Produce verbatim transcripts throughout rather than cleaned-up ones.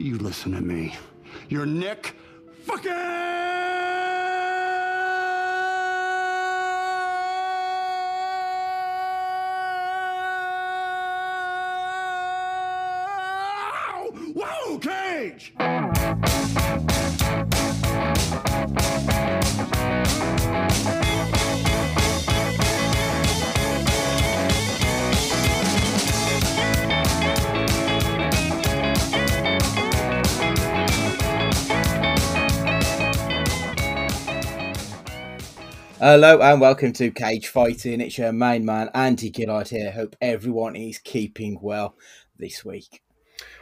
You listen to me. You're Nick fucking... Whoa, Cage! Hello and welcome to Cage Fighting. It's your main man, Andy Gillard here. Hope everyone is keeping well this week.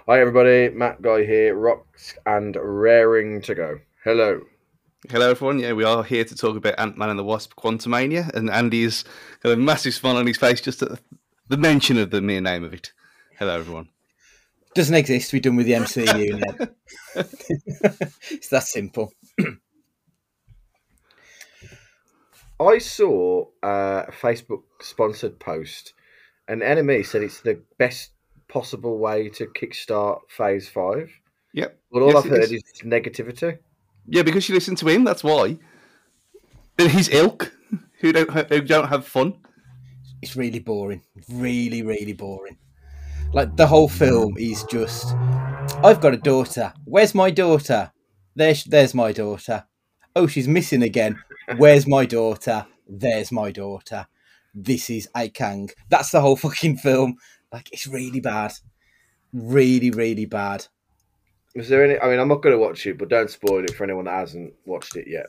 Hi everybody, Matt Guy here, rocks and raring to go. Hello. Hello everyone. Yeah, we are here to talk about Ant-Man and the Wasp Quantumania, and Andy's got a massive smile on his face just at the mention of the mere name of it. Hello everyone. Doesn't exist, we're done with the M C U now. It's that simple. I saw uh, a Facebook-sponsored post, and N M E said it's the best possible way to kickstart Phase Five. Yep. But all yes, I've heard is. is negativity. Yeah, because you listen to him, that's why. They're his ilk, who don't who don't have fun. It's really boring. Really, really boring. Like, the whole film is just, I've got a daughter. Where's my daughter? There's, there's my daughter. Oh, she's missing again. Where's my daughter? There's my daughter. This is a Kang. That's the whole fucking film. Like, it's really bad. Really, really bad. Is there any... I mean, I'm not going to watch it, but don't spoil it for anyone that hasn't watched it yet.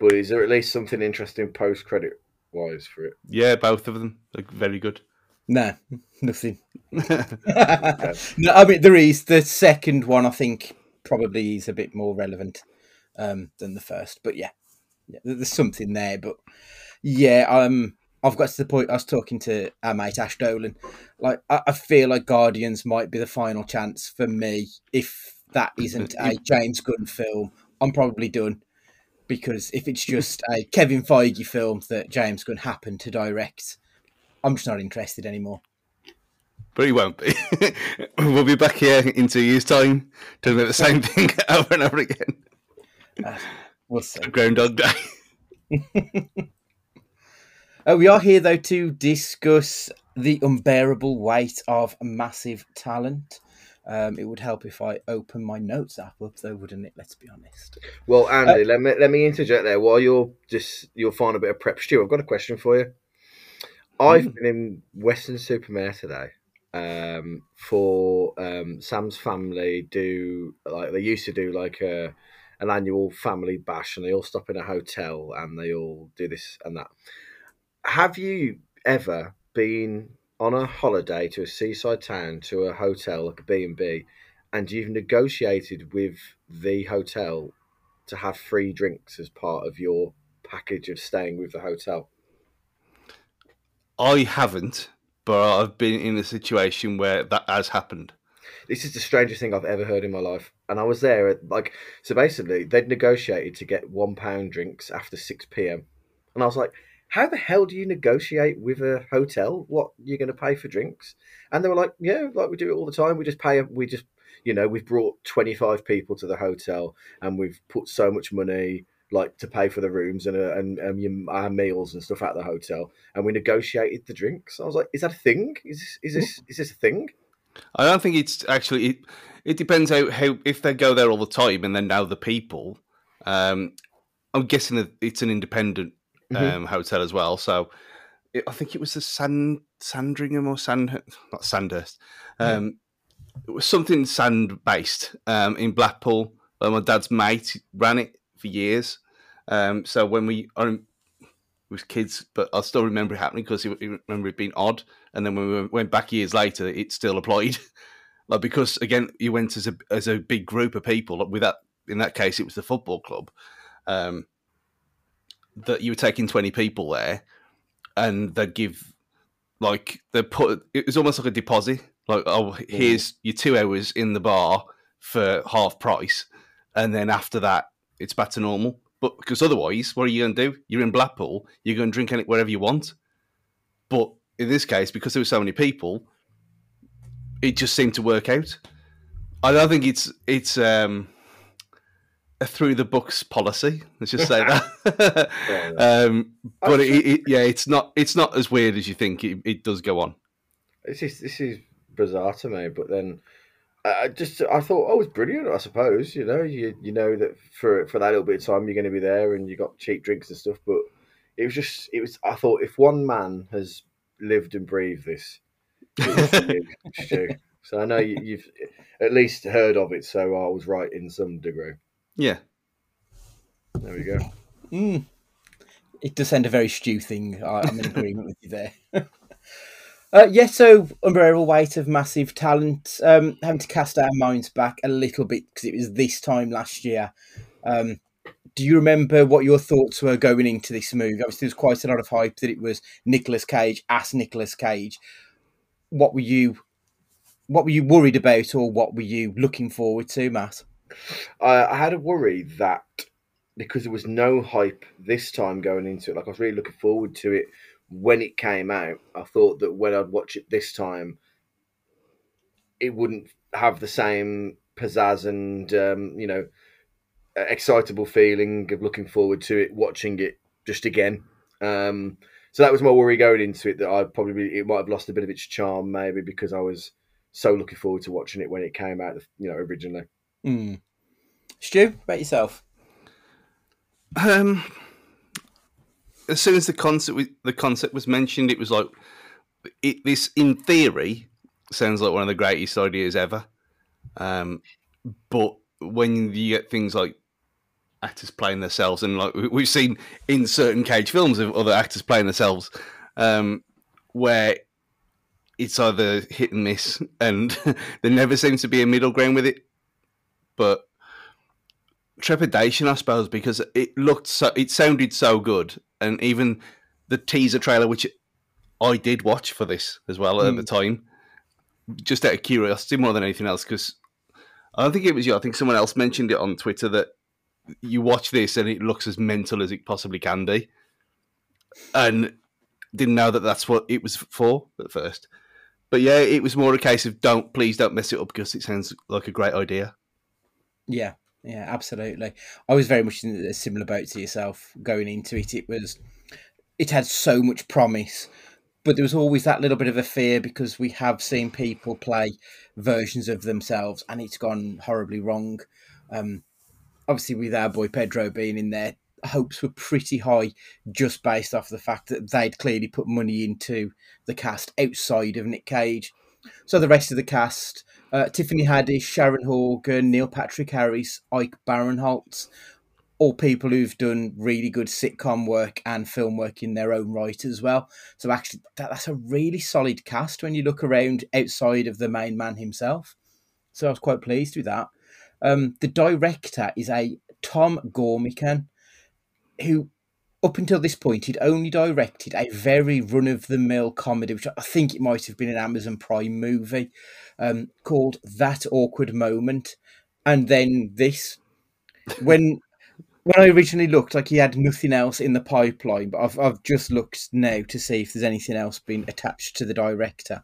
But is there at least something interesting post-credit-wise for it? Yeah, both of them. Like, very good. No, nothing. Okay. No, I mean, there is. The second one, I think, probably is a bit more relevant um, than the first. But, yeah. Yeah, there's something there, but yeah, um, I've got to the point. I was talking to our mate Ash Dolan. Like, I, I feel like Guardians might be the final chance for me. If that isn't a James Gunn film, I'm probably done. Because if it's just a Kevin Feige film that James Gunn happened to direct, I'm just not interested anymore. But he won't be. We'll be back here in two years' time talking about the same thing over and over again. Uh, We'll see. Groundhog Day. uh, we are here, though, to discuss The Unbearable Weight of Massive Talent. Um, it would help if I open my notes app up, though, wouldn't it? Let's be honest. Well, Andy, uh, let me let me interject there. While you're just you'll find a bit of prep, Stu, I've got a question for you. I've mm. been in Weston-super-Mare today um, for um, Sam's family. Do like they used to do like a. an annual family bash, and they all stop in a hotel and they all do this and that. Have you ever been on a holiday to a seaside town, to a hotel, like a B and B, and you've negotiated with the hotel to have free drinks as part of your package of staying with the hotel? I haven't, but I've been in a situation where that has happened. This is the strangest thing I've ever heard in my life. And I was there, at, like, so basically they'd negotiated to get one pound drinks after six p.m. And I was like, how the hell do you negotiate with a hotel what you're going to pay for drinks? And they were like, yeah, like we do it all the time. We just pay, we just, you know, we've brought twenty-five people to the hotel and we've put so much money, like, to pay for the rooms and, and, and our meals and stuff at the hotel. And we negotiated the drinks. I was like, is that a thing? Is this, is this, is this a thing? I don't think it's actually. It, it depends how, how if they go there all the time and then now the people. Um, I'm guessing that it's an independent um, mm-hmm. hotel as well. So it, I think it was the Sand Sandringham or Sand not Sandhurst. Um, mm-hmm. It was something sand based um, in Blackpool. Where my dad's mate ran it for years. Um, so when we I was kids, but I still remember it happening because I remember it being odd. And then when we went back years later, it still applied. Like, because, again, you went as a as a big group of people. Like, with that, in that case, it was the football club. Um, that you were taking twenty people there, and they'd give, like, they put it was almost like a deposit. Like, oh, here's yeah. your two hours in the bar for half price, and then after that, it's back to normal. But because otherwise, what are you going to do? You're in Blackpool. You're going to drink it wherever you want, but in this case, because there were so many people, it just seemed to work out. I don't think it's it's um, a through the books policy. Let's just say that. yeah, yeah. Um, but it, it, yeah, it's not it's not as weird as you think. It, it does go on. This is this is bizarre to me. But then I just I thought, oh, it's brilliant. I suppose you know you you know that for for that little bit of time you're going to be there and you got cheap drinks and stuff. But it was just it was. I thought if one man has lived and breathed this, it's true. So I know you, you've at least heard of it, so I was right in some degree. Yeah. There we go. Mm. It does sound a very stew thing. I, I'm in agreement with you there. uh, yeah, so Unbearable Weight of Massive Talent. Um, having to cast our minds back a little bit because it was this time last year. Um, do you remember what your thoughts were going into this movie? Obviously, there was quite a lot of hype that it was Nicolas Cage as Nicolas Cage. What were you... What were you worried about, or what were you looking forward to, Matt? Uh, I had a worry that because there was no hype this time going into it, like I was really looking forward to it when it came out. I thought that when I'd watch it this time, it wouldn't have the same pizzazz and um, you know, excitable feeling of looking forward to it, watching it just again. Um, so that was my worry going into it, that I probably it might have lost a bit of its charm, maybe because I was. So looking forward to watching it when it came out, you know, originally. Mm. Stu, about yourself. Um, as soon as the concept was, the concept was mentioned, it was like it, this. In theory, sounds like one of the greatest ideas ever. Um, but when you get things like actors playing themselves, and like we've seen in certain Cage films of other actors playing themselves, um, where it's either hit and miss, and there never seems to be a middle ground with it. But trepidation, I suppose, because it looked so, it sounded so good, and even the teaser trailer, which I did watch for this as well mm. at the time, just out of curiosity more than anything else, because I don't think it was you. I think someone else mentioned it on Twitter that you watch this and it looks as mental as it possibly can be, and didn't know that that's what it was for at first. But yeah, it was more a case of don't, please don't mess it up because it sounds like a great idea. Yeah, yeah, absolutely. I was very much in a similar boat to yourself going into it. It was, it had so much promise, but there was always that little bit of a fear because we have seen people play versions of themselves and it's gone horribly wrong. Um, obviously, with our boy Pedro being in there, hopes were pretty high just based off the fact that they'd clearly put money into the cast outside of Nick Cage. So the rest of the cast, uh, Tiffany Haddish, Sharon Horgan, Neil Patrick Harris, Ike Barinholtz, all people who've done really good sitcom work and film work in their own right as well. So actually that, that's a really solid cast when you look around outside of the main man himself. So I was quite pleased with that. Um, the director is a Tom Gormican, who up until this point he'd only directed a very run-of-the-mill comedy, which I think it might have been an Amazon Prime movie, um, called That Awkward Moment. And then this, when when I originally looked, like he had nothing else in the pipeline, but I've I've just looked now to see if there's anything else been attached to the director.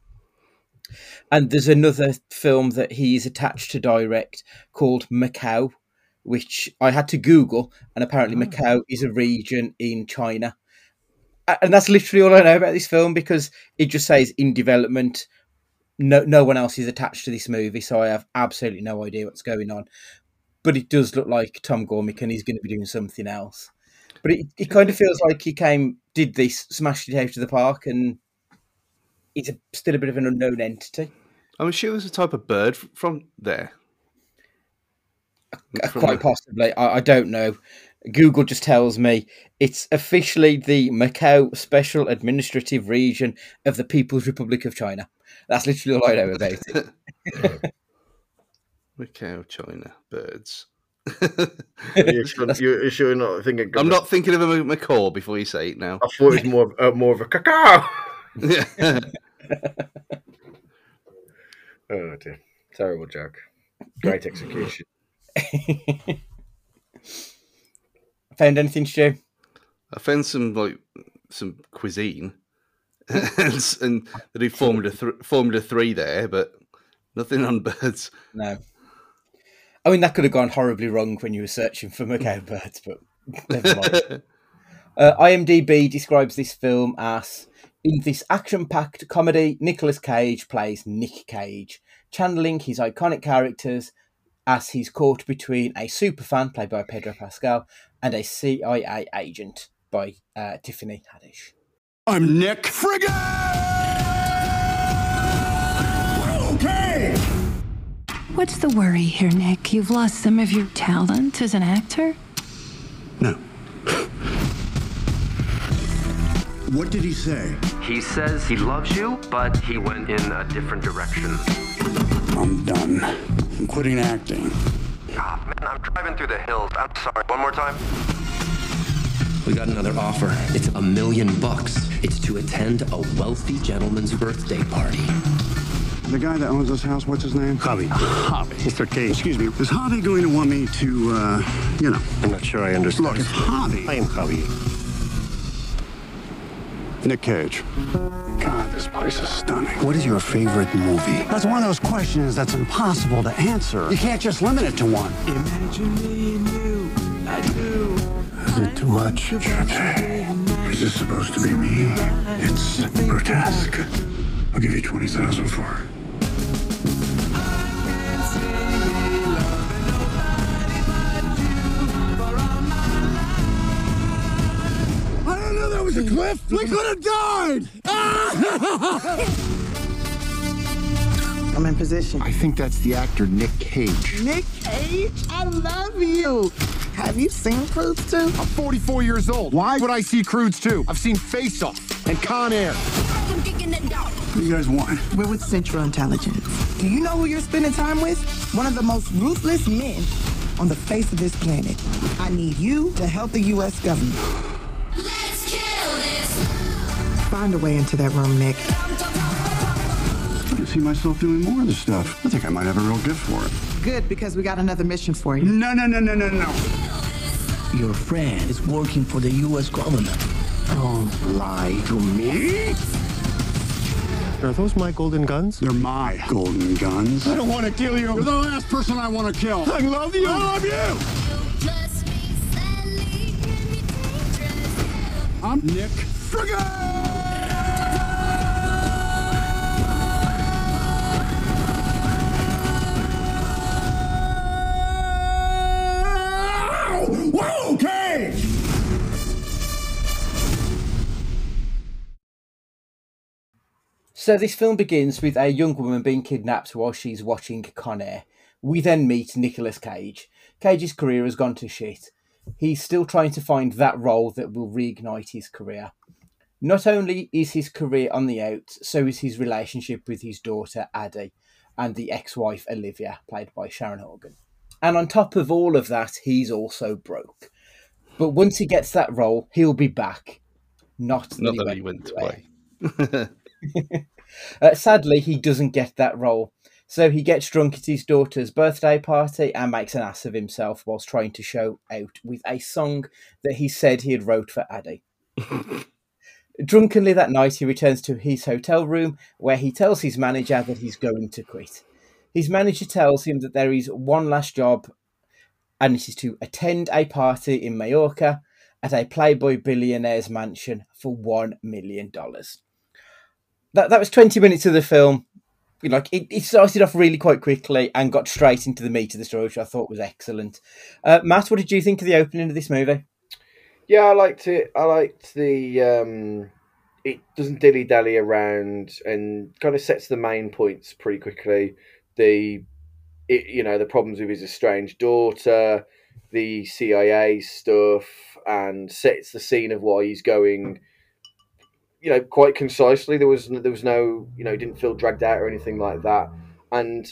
And there's another film that he's attached to direct called Macau, which I had to Google, and apparently oh. Macau is a region in China. And that's literally all I know about this film because it just says in development. No, no one else is attached to this movie, so I have absolutely no idea what's going on. But it does look like Tom Gormican is going to be doing something else. But it, it kind of feels like he came, did this, smashed it out of the park, and it's a, still a bit of an unknown entity. I'm sure there's a type of bird from there. Quite possibly. I, I don't know. Google just tells me it's officially the Macau Special Administrative Region of the People's Republic of China. That's literally all I know about it. Macau, China, birds. you're, sure, you're sure not thinking... I'm not thinking of a macaw before you say it now. I thought it was more, uh, more of a cacao. Oh, dear. Terrible joke. Great execution. Found anything, Stu? I found some like some cuisine, and, and they do Formula Three, Formula Three there, but nothing on birds. No, I mean, that could have gone horribly wrong when you were searching for Macau birds, but never mind. uh, IMDb describes this film as, in this action-packed comedy, Nicolas Cage plays Nick Cage, channeling his iconic characters as he's caught between a superfan, played by Pedro Pascal, and a C I A agent by uh, Tiffany Haddish. I'm Nick Friggin! Okay! What's the worry here, Nick? You've lost some of your talent as an actor? No. What did he say? He says he loves you, but he went in a different direction. I'm done. I'm quitting acting. Ah, man, I'm driving through the hills. I'm sorry. One more time. We got another offer. It's a million bucks. It's to attend a wealthy gentleman's birthday party. The guy that owns this house, what's his name? Javi. Javi. Mister Cage. Excuse me. Is Javi going to want me to, uh, you know? I'm not sure I understand. Look, it's Javi. I am Javi. Nick Cage. God, this place is stunning. What is your favorite movie? That's one of those questions that's impossible to answer. You can't just limit it to one. Imagine me and you, I do. Is it too much? Okay. Is this supposed to be me? It's grotesque. I'll give you twenty thousand dollars for it. The cliff? We could have died! Ah! I'm in position. I think that's the actor Nick Cage. Nick Cage? I love you! Have you seen Croods two? I'm forty-four years old. Why would I see Croods two? I've seen Face Off and Con Air. What do you guys want? We're with Central Intelligence. Do you know who you're spending time with? One of the most ruthless men on the face of this planet. I need you to help the U S government. Find a way into that room, Nick. I can see myself doing more of this stuff. I think I might have a real gift for it. Good, because we got another mission for you. No, no, no, no, no, no. Your friend is working for the U S government. Don't lie to me. Are those my golden guns? They're my golden guns. I don't want to kill you. You're the last person I want to kill. I love you. I love you. I'm Nick Friggin! Whoa, okay. So this film begins with a young woman being kidnapped while she's watching Con Air. We then meet Nicolas Cage. Cage's career has gone to shit. He's still trying to find that role that will reignite his career. Not only is his career on the out, so is his relationship with his daughter Addie and the ex-wife Olivia, played by Sharon Horgan. And on top of all of that, he's also broke. But once he gets that role, he'll be back. Not that, Not he, that went he went away. away. uh, sadly, he doesn't get that role. So he gets drunk at his daughter's birthday party and makes an ass of himself whilst trying to show out with a song that he said he had wrote for Addie. Drunkenly that night, he returns to his hotel room where he tells his manager that he's going to quit. His manager tells him that there is one last job, and it is to attend a party in Mallorca at a Playboy billionaire's mansion for one million dollars. That that was twenty minutes of the film. You know, like it, it started off really quite quickly and got straight into the meat of the story, which I thought was excellent. Uh, Matt, what did you think of the opening of this movie? Yeah, I liked it. I liked the... Um... It doesn't dilly-dally around and kind of sets the main points pretty quickly. The, it, you know, the problems with his estranged daughter, the C I A stuff, and sets the scene of why he's going, you know, quite concisely. There was there was no, you know, he didn't feel dragged out or anything like that. And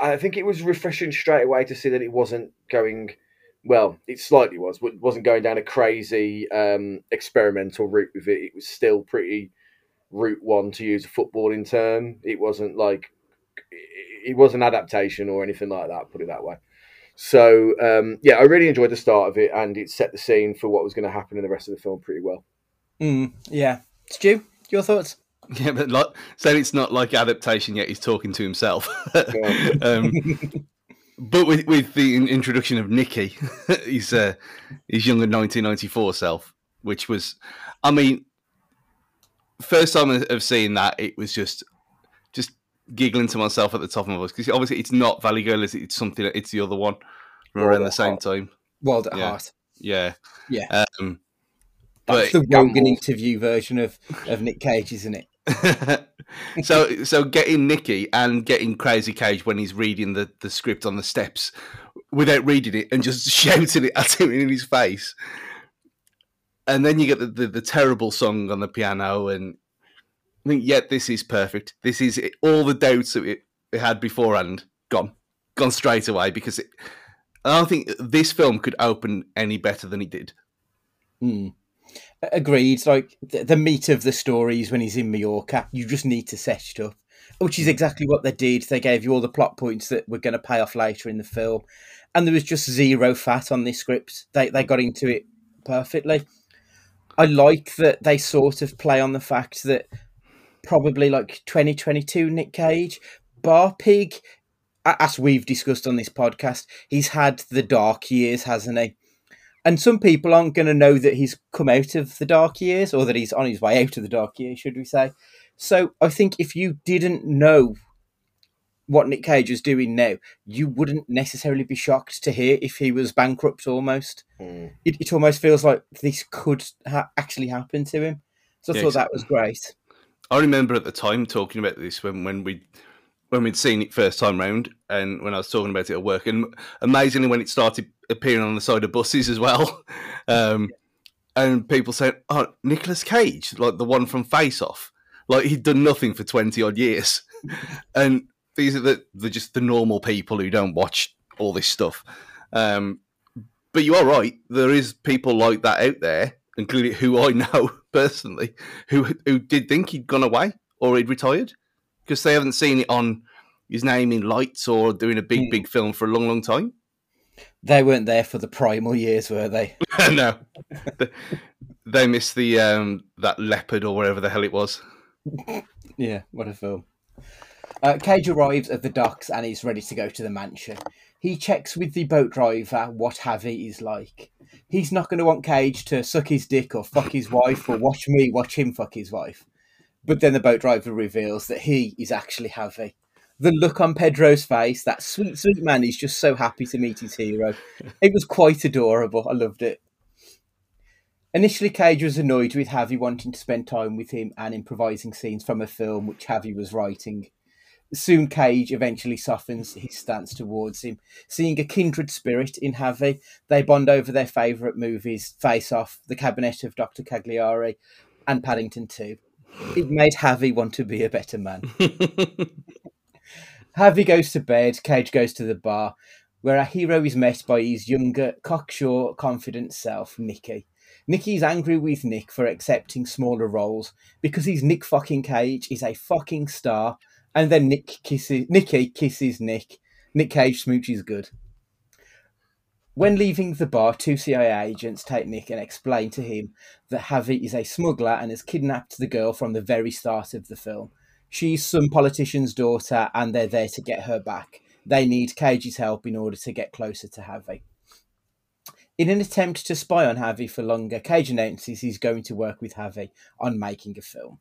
I think it was refreshing straight away to see that it wasn't going... Well, it slightly was, but wasn't going down a crazy um, experimental route with it. It was still pretty route one, to use a footballing term. It wasn't like, it wasn't adaptation or anything like that, put it that way. So, um, yeah, I really enjoyed the start of it, and it set the scene for what was going to happen in the rest of the film pretty well. Mm, yeah. Stu, your thoughts? Yeah, but like, so it's not like adaptation yet, he's talking to himself. Yeah. um But with, with the introduction of Nicky, his uh, his younger nineteen ninety-four self, which was, I mean, first time of seeing that, it was just just giggling to myself at the top of my voice, because obviously it's not Valley Girl, is it? It's something. It's the other one. We're around the same time. Wild at yeah. Heart. Yeah. Yeah. Um, That's the Rogan interview version of, of Nick Cage, isn't it? so so getting Nicky and getting Crazy Cage when he's reading the, the script on the steps without reading it and just shouting it at him in his face. And then you get the, the, the terrible song on the piano, and I think, yeah, this is perfect. This is it. All the doubts that it, it had beforehand, gone. Gone straight away, because it, I don't think this film could open any better than it did. Mm. Agreed. Like, the, the meat of the story is when he's in Mallorca. You just need to set it up, which is exactly what they did. They gave you all the plot points that were going to pay off later in the film. And there was just zero fat on this script. They they got into it perfectly. I like that they sort of play on the fact that probably like twenty twenty-two Nick Cage, bar pig, as we've discussed on this podcast, he's had the dark years, hasn't he? And some people aren't going to know that he's come out of the dark years, or that he's on his way out of the dark years, should we say. So I think if you didn't know what Nick Cage was doing now, you wouldn't necessarily be shocked to hear if he was bankrupt almost. Mm. It, it almost feels like this could ha- actually happen to him. So I yeah, thought that was great. I remember at the time talking about this when, when we... when we'd seen it first time round, and when I was talking about it at work, and amazingly when it started appearing on the side of buses as well, um, and people saying, oh, Nicolas Cage, like the one from Face Off, like he'd done nothing for twenty odd years. And these are the, they're just the normal people who don't watch all this stuff. Um, but you are right. There is people like that out there, including who I know personally, who, who did think he'd gone away or he'd retired, because they haven't seen it on his name in lights or doing a big, big film for a long, long time. They weren't there for the primal years, were they? No. They missed the um, that leopard or wherever the hell it was. Yeah, what a film. Uh, Cage arrives at the docks and is ready to go to the mansion. He checks with the boat driver what Javi is like. He's not going to want Cage to suck his dick or fuck his wife or watch me watch him fuck his wife. But then the boat driver reveals that he is actually Javi. The look on Pedro's face, that sweet, sweet man, is just so happy to meet his hero. It was quite adorable. I loved it. Initially, Cage was annoyed with Javi wanting to spend time with him and improvising scenes from a film which Javi was writing. Soon, Cage eventually softens his stance towards him. Seeing a kindred spirit in Javi, they bond over their favourite movies, Face Off, The Cabinet of Doctor Cagliari, and Paddington two. It made Javi want to be a better man. Javi goes to bed, Cage goes to the bar, where our hero is met by his younger, cocksure, confident self, Nicky. Nicky's angry with Nick for accepting smaller roles, because he's Nick fucking Cage, he's a fucking star, and then Nick kisses Nicky kisses Nick. Nick Cage smooches good. When leaving the bar, two C I A agents take Nick and explain to him that Javi is a smuggler and has kidnapped the girl from the very start of the film. She's some politician's daughter and they're there to get her back. They need Cage's help in order to get closer to Javi. In an attempt to spy on Javi for longer, Cage announces he's going to work with Javi on making a film.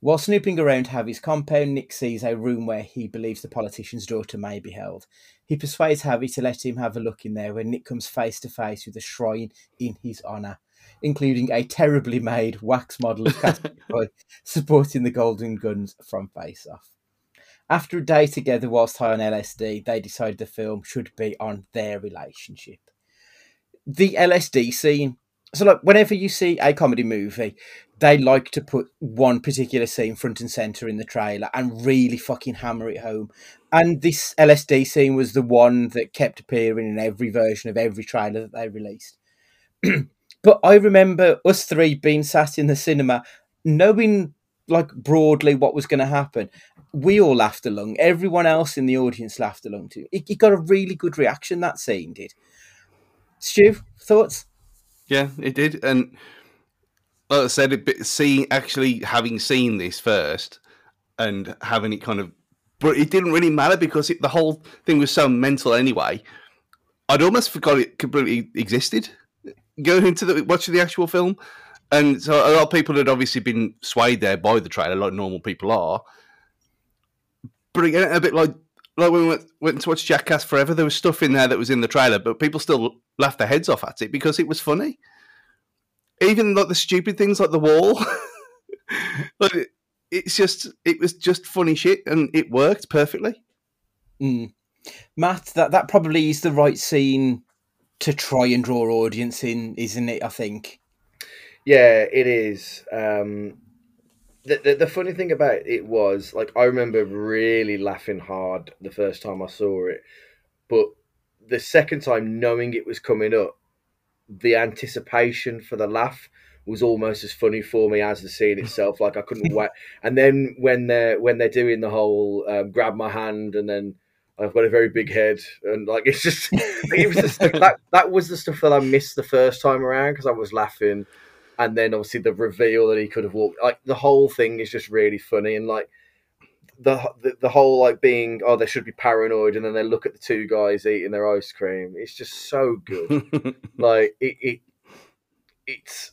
While snooping around Javi's compound, Nick sees a room where he believes the politician's daughter may be held. He persuades Javi to let him have a look in there, when Nick comes face to face with a shrine in his honour, including a terribly made wax model of Casper supporting the golden guns from Face Off. After a day together whilst high on L S D, they decide the film should be on their relationship. The L S D scene. So, like, whenever you see a comedy movie, they like to put one particular scene front and centre in the trailer and really fucking hammer it home. And this L S D scene was the one that kept appearing in every version of every trailer that they released. But I remember us three being sat in the cinema, knowing, like, broadly what was going to happen. We all laughed along. Everyone else in the audience laughed along too. It, it got a really good reaction, that scene did. Stu, thoughts? Yeah, it did, and like I said, it, seeing actually having seen this first and having it kind of but it didn't really matter because it, the whole thing was so mental anyway. I'd almost forgot it completely existed going into the, watching the actual film. And so a lot of people had obviously been swayed there by the trailer, like normal people are. But again, a bit like like when we went, went to watch Jackass Forever, there was stuff in there that was in the trailer, but people still laughed their heads off at it because it was funny. Even like the stupid things like the wall. Like it, it's just it was just funny shit, and it worked perfectly. Mm. Matt, that, that probably is the right scene to try and draw audience in, isn't it, I think? Yeah, it is. Um, the, the the funny thing about it was, like, I remember really laughing hard the first time I saw it, but the second time, knowing it was coming up, the anticipation for the laugh was almost as funny for me as the scene itself. Like, I couldn't wait. And then when they're when they're doing the whole um, grab my hand, and then I've got a very big head, and like it's just it was the stuff, that that was the stuff that I missed the first time around because I was laughing. And then obviously the reveal that he could have walked, like the whole thing is just really funny. And like the, the the whole like being, oh, they should be paranoid. And then they look at the two guys eating their ice cream. It's just so good. Like it, it, it's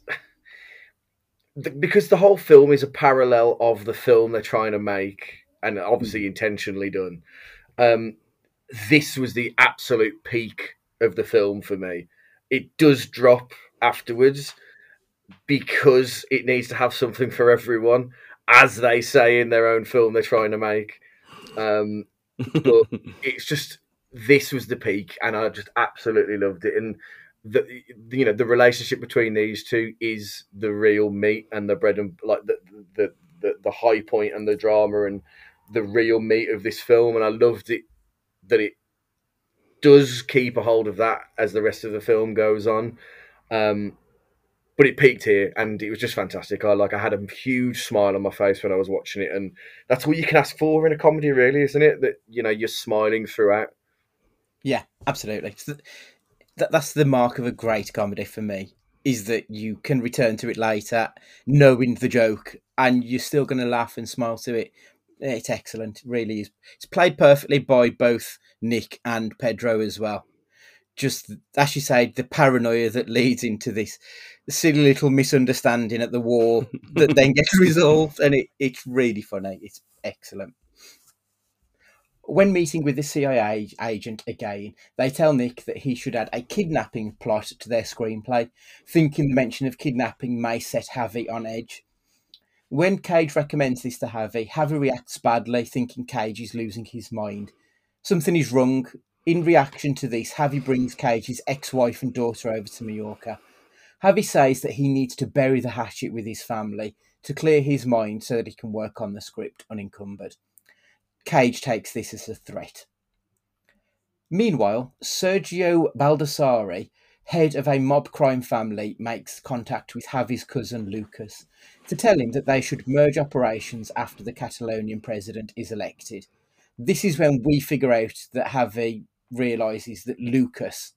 because the whole film is a parallel of the film they're trying to make and obviously intentionally done. Um, this was the absolute peak of the film for me. It does drop afterwards, because it needs to have something for everyone, as they say in their own film they're trying to make. Um, but it's just, this was the peak, and I just absolutely loved it. And, the, you know, the relationship between these two is the real meat and the bread and, like, the, the, the, the high point and the drama and the real meat of this film. And I loved it that it does keep a hold of that as the rest of the film goes on. Um, But it peaked here, and it was just fantastic. I like I had a huge smile on my face when I was watching it, and that's all you can ask for in a comedy, really, isn't it? That, you know, you're smiling throughout. Yeah, absolutely. That that's the mark of a great comedy for me, is that you can return to it later, knowing the joke, and you're still going to laugh and smile to it. It's excellent, really is. It's played perfectly by both Nick and Pedro as well. Just, as you say, the paranoia that leads into this silly little misunderstanding at the wall that then gets resolved, and it, it's really funny. It's excellent. When meeting with the C I A agent again, they tell Nick that he should add a kidnapping plot to their screenplay, thinking the mention of kidnapping may set Javi on edge. When Cage recommends this to Javi, Javi reacts badly, thinking Cage is losing his mind. Something is wrong. In reaction to this, Javi brings Cage's ex-wife and daughter over to Mallorca. Javi says that he needs to bury the hatchet with his family to clear his mind so that he can work on the script unencumbered. Cage takes this as a threat. Meanwhile, Sergio Baldassari, head of a mob crime family, makes contact with Javi's cousin Lucas to tell him that they should merge operations after the Catalonian president is elected. This is when we figure out that Javi realises that Lucas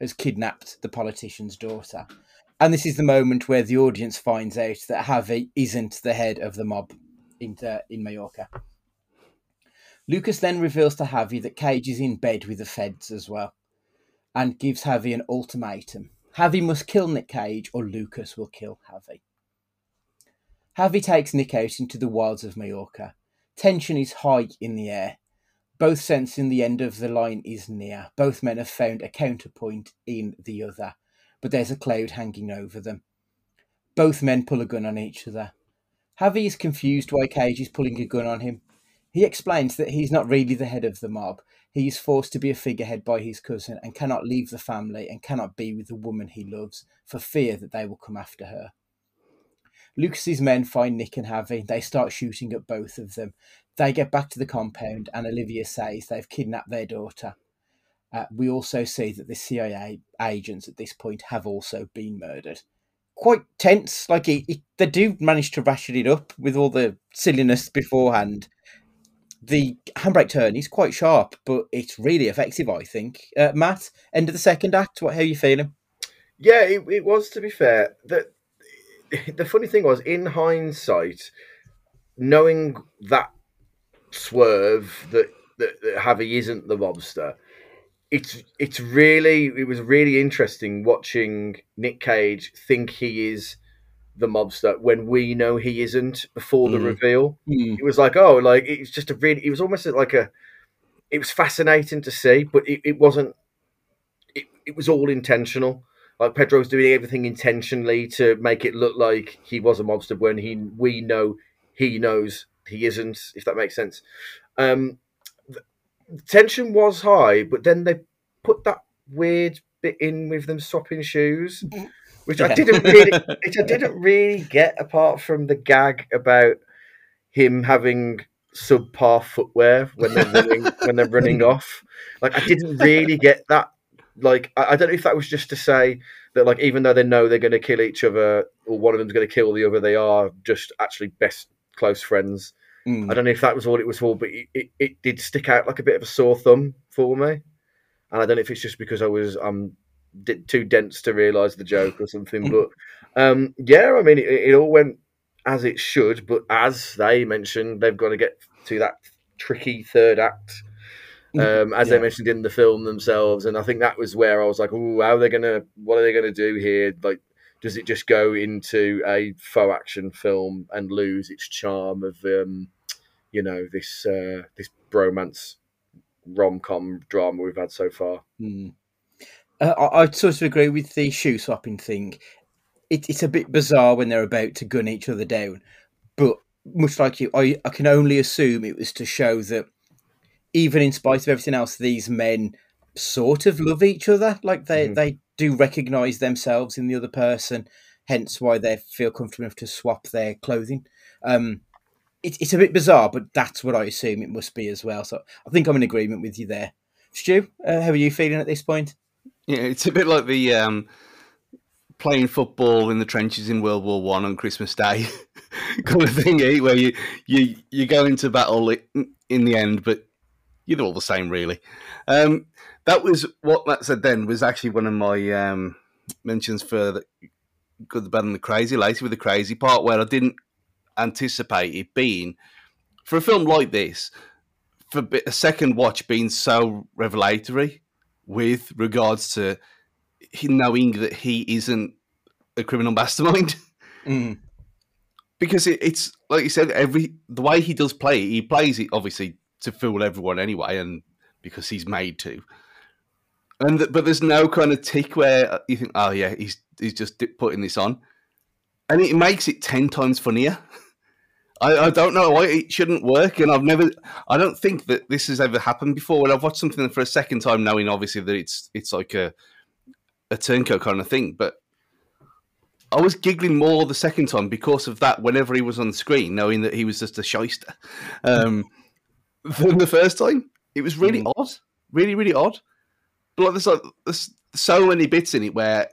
has kidnapped the politician's daughter. And this is the moment where the audience finds out that Javi isn't the head of the mob in, uh, in Mallorca. Lucas then reveals to Javi that Cage is in bed with the feds as well, and gives Javi an ultimatum. Javi must kill Nick Cage or Lucas will kill Javi. Javi takes Nick out into the wilds of Mallorca. Tension is high in the air. Both sensing the end of the line is near. Both men have found a counterpoint in the other, but there's a cloud hanging over them. Both men pull a gun on each other. Javi is confused why Cage is pulling a gun on him. He explains that he's not really the head of the mob. He is forced to be a figurehead by his cousin and cannot leave the family and cannot be with the woman he loves for fear that they will come after her. Lucas's men find Nick and Javi. They start shooting at both of them. They get back to the compound, and Olivia says they've kidnapped their daughter. Uh, we also see that the C I A agents at this point have also been murdered. Quite tense. Like it, it, they do manage to ration it up with all the silliness beforehand. The handbrake turn is quite sharp, but it's really effective, I think. Uh, Matt, end of the second act. What? How are you feeling? Yeah, it, it was. To be fair, that. The funny thing was, in hindsight, knowing that swerve that, that, that Javi isn't the mobster. It's it's really it was really interesting watching Nick Cage think he is the mobster when we know he isn't before the mm. reveal. Mm. It was like, oh, like it's just a really it was almost like a it was fascinating to see, but it, it wasn't it, it was all intentional. Like Pedro's doing everything intentionally to make it look like he was a mobster when he we know he knows he isn't, if that makes sense. Um The tension was high, but then they put that weird bit in with them swapping shoes, which yeah. I didn't really, which I didn't really get apart from the gag about him having subpar footwear when they're running, when they're running off. Like I didn't really get that. Like I, I don't know if that was just to say that, like, even though they know they're going to kill each other, or one of them's going to kill the other, they are just actually best close friends. Mm. I don't know if that was all it was for, but it, it, it did stick out like a bit of a sore thumb for me. And I don't know if it's just because I was um too dense to realise the joke or something. But um, yeah, I mean, it, it all went as it should. But as they mentioned, they've got to get to that tricky third act, um, as yeah. they mentioned in the film themselves. And I think that was where I was like, "Oh, how are they gonna? What are they gonna do here? Like, does it just go into a faux action film and lose its charm of um, you know, this uh, this bromance rom-com drama we've had so far?" Mm. Uh, I, I sort of agree with the shoe swapping thing. It, it's a bit bizarre when they're about to gun each other down, but much like you, I, I can only assume it was to show that even in spite of everything else, these men sort of love each other. Like they mm. they. do recognise themselves in the other person, hence why they feel comfortable enough to swap their clothing. Um, it, it's a bit bizarre, but that's what I assume it must be as well. So I think I'm in agreement with you there. Stu, uh, how are you feeling at this point? Yeah, it's a bit like the um, playing football in the trenches in World War One on Christmas Day kind of thing, where you, you, you go into battle in the end, but you're all the same, really. Um, that was what that said then was actually one of my um, mentions for the good, the bad, and the crazy. Later with the crazy part, where I didn't anticipate it being, for a film like this, for a second watch being so revelatory with regards to knowing that he isn't a criminal mastermind. Mm. Because it, it's, like you said, every the way he does play it, he plays it, obviously, to fool everyone anyway, and because he's made to. And the, but there's no kind of tick where you think, oh yeah, he's he's just putting this on, and it makes it ten times funnier. I, I don't know why it shouldn't work, and I've never, I don't think that this has ever happened before. When I've watched something for a second time, knowing obviously that it's it's like a a turncoat kind of thing, but I was giggling more the second time because of that. Whenever he was on the screen, knowing that he was just a shyster. Um, Than the first time, it was really mm. odd, really, really odd. But like, there's like there's so many bits in it where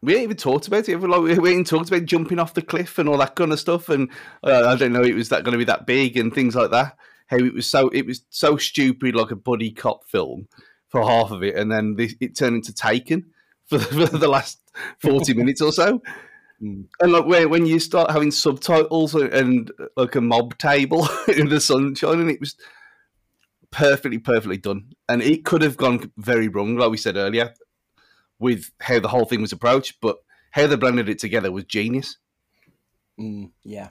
we ain't even talked about it. We ain't even talked about jumping off the cliff and all that kind of stuff. And uh, I don't know, it was that going to be that big and things like that. How it was so it was so stupid, like a buddy cop film for half of it, and then this, it turned into Taken for the, for the last forty minutes or so. And like where when you start having subtitles and like a mob table in the sunshine, and it was perfectly, perfectly done. And it could have gone very wrong, like we said earlier, with how the whole thing was approached. But how they blended it together was genius. Mm, yeah.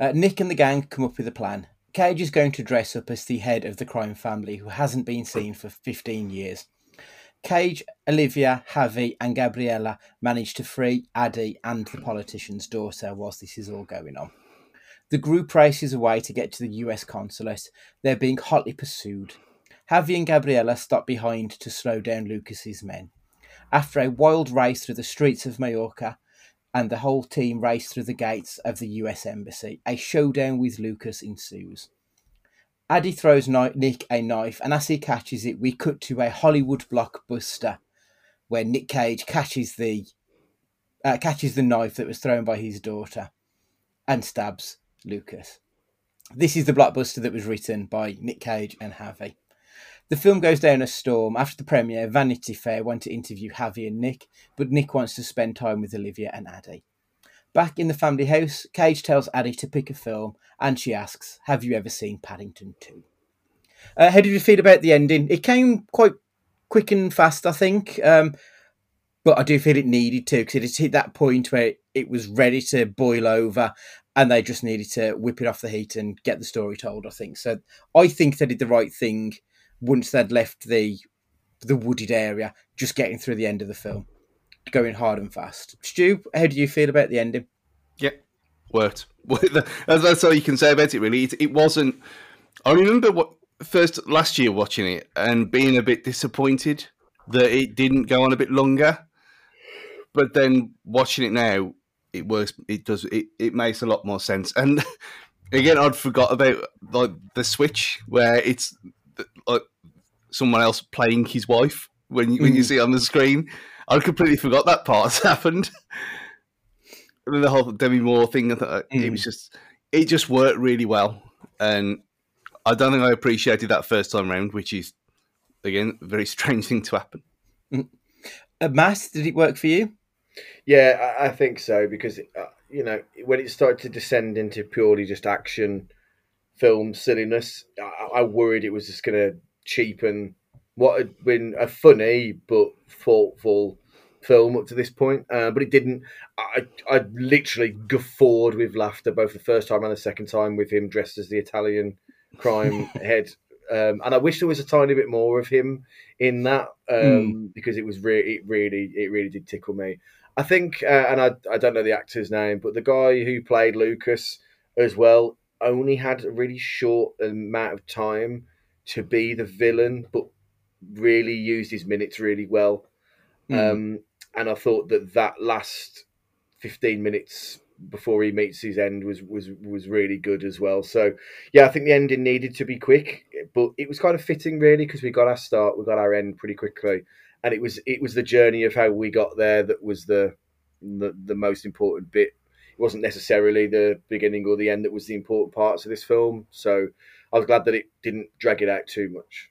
Uh, Nick and the gang come up with a plan. Cage is going to dress up as the head of the crime family who hasn't been seen for fifteen years. Cage, Olivia, Javi and Gabriella manage to free Addie and the politician's daughter whilst this is all going on. The group races away to get to the U S consulate. They're being hotly pursued. Javi and Gabriella stop behind to slow down Lucas's men. After a wild race through the streets of Mallorca and the whole team race through the gates of the U S embassy, a showdown with Lucas ensues. Addie throws Nick a knife, and as he catches it, we cut to a Hollywood blockbuster where Nick Cage catches the uh, catches the knife that was thrown by his daughter and stabs Lucas. This is the blockbuster that was written by Nick Cage and Javi. The film goes down a storm. After the premiere, Vanity Fair want to interview Javi and Nick, but Nick wants to spend time with Olivia and Addie. Back in the family house, Cage tells Addie to pick a film, and she asks, have you ever seen Paddington two? Uh, how did you feel about the ending? It came quite quick and fast, I think. Um, but I do feel it needed to, because it had hit that point where it, it was ready to boil over, and they just needed to whip it off the heat and get the story told, I think. So I think they did the right thing once they'd left the the wooded area, just getting through the end of the film, going hard and fast. Stu, how do you feel about the ending? Yeah, worked. That's all you can say about it, really. It, it wasn't... I remember what first last year watching it and being a bit disappointed that it didn't go on a bit longer. But then watching it now, it works. It does. It, it makes a lot more sense. And again, I'd forgot about like the switch where it's like someone else playing his wife when you, mm. when you see it on the screen. I completely forgot that part's happened. And then the whole Demi Moore thing, I thought mm. it was just it just worked really well. And I don't think I appreciated that first time round, which is again a very strange thing to happen. Mm. Uh, Mass, did it work for you? Yeah, I think so, because, uh, you know, when it started to descend into purely just action film silliness, I, I worried it was just going to cheapen what had been a funny but thoughtful film up to this point. Uh, but it didn't. I, I literally guffawed with laughter both the first time and the second time with him dressed as the Italian crime head. Um, and I wish there was a tiny bit more of him in that, um, mm. because it was really, it really, it really did tickle me. I think, uh, and I, I don't know the actor's name, but the guy who played Lucas as well only had a really short amount of time to be the villain, but really used his minutes really well. Mm. Um, and I thought that that last fifteen minutes before he meets his end was, was, was really good as well. So yeah, I think the ending needed to be quick, but it was kind of fitting really, because we got our start, we got our end pretty quickly. And it was, it was the journey of how we got there that was the, the, the most important bit. It wasn't necessarily the beginning or the end that was the important parts of this film. So I was glad that it didn't drag it out too much.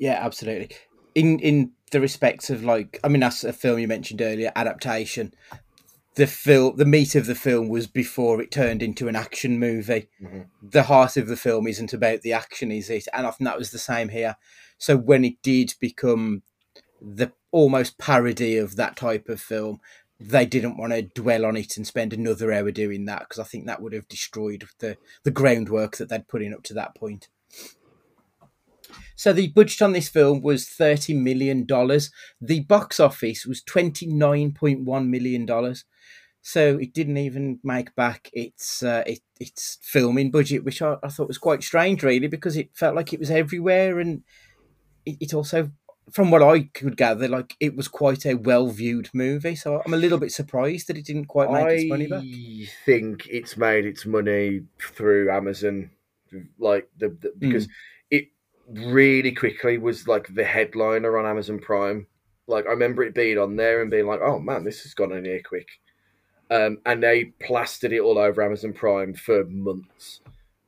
Yeah, absolutely. In, in the respects of like, I mean, that's a film you mentioned earlier, adaptation. The film, the meat of the film was before it turned into an action movie. Mm-hmm. The heart of the film isn't about the action, is it? And often that was the same here. So when it did become the almost parody of that type of film, they didn't want to dwell on it and spend another hour doing that, because I think that would have destroyed the, the groundwork that they'd put in up to that point. So the budget on this film was thirty million dollars. The box office was twenty-nine point one million dollars. So it didn't even make back its uh, it, its filming budget, which I, I thought was quite strange, really, because it felt like it was everywhere. And it, it also, from what I could gather, like it was quite a well-viewed movie. So I'm a little bit surprised that it didn't quite make I its money back. I think it's made its money through Amazon, like the, the because mm. it really quickly was like the headliner on Amazon Prime. Like I remember it being on there and being like, oh, man, this has gone in here quick. Um, and they plastered it all over Amazon Prime for months,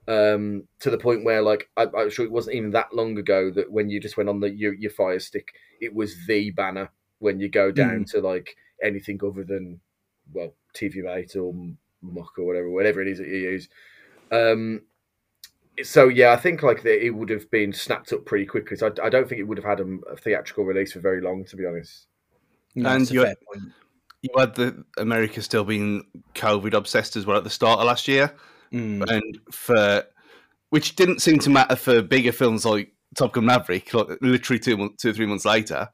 um, to the point where, like, I, I'm sure it wasn't even that long ago that when you just went on the your, your Fire Stick, it was the banner when you go down mm. to like anything other than, well, T V eight or Muck or whatever, whatever it is that you use. Um, so yeah, I think like the, it would have been snapped up pretty quickly. So I, I don't think it would have had a theatrical release for very long, to be honest. No, and you're. You had the America still being COVID obsessed as well at the start of last year, mm. and for which didn't seem to matter for bigger films like Top Gun Maverick, like literally two, two or three months later.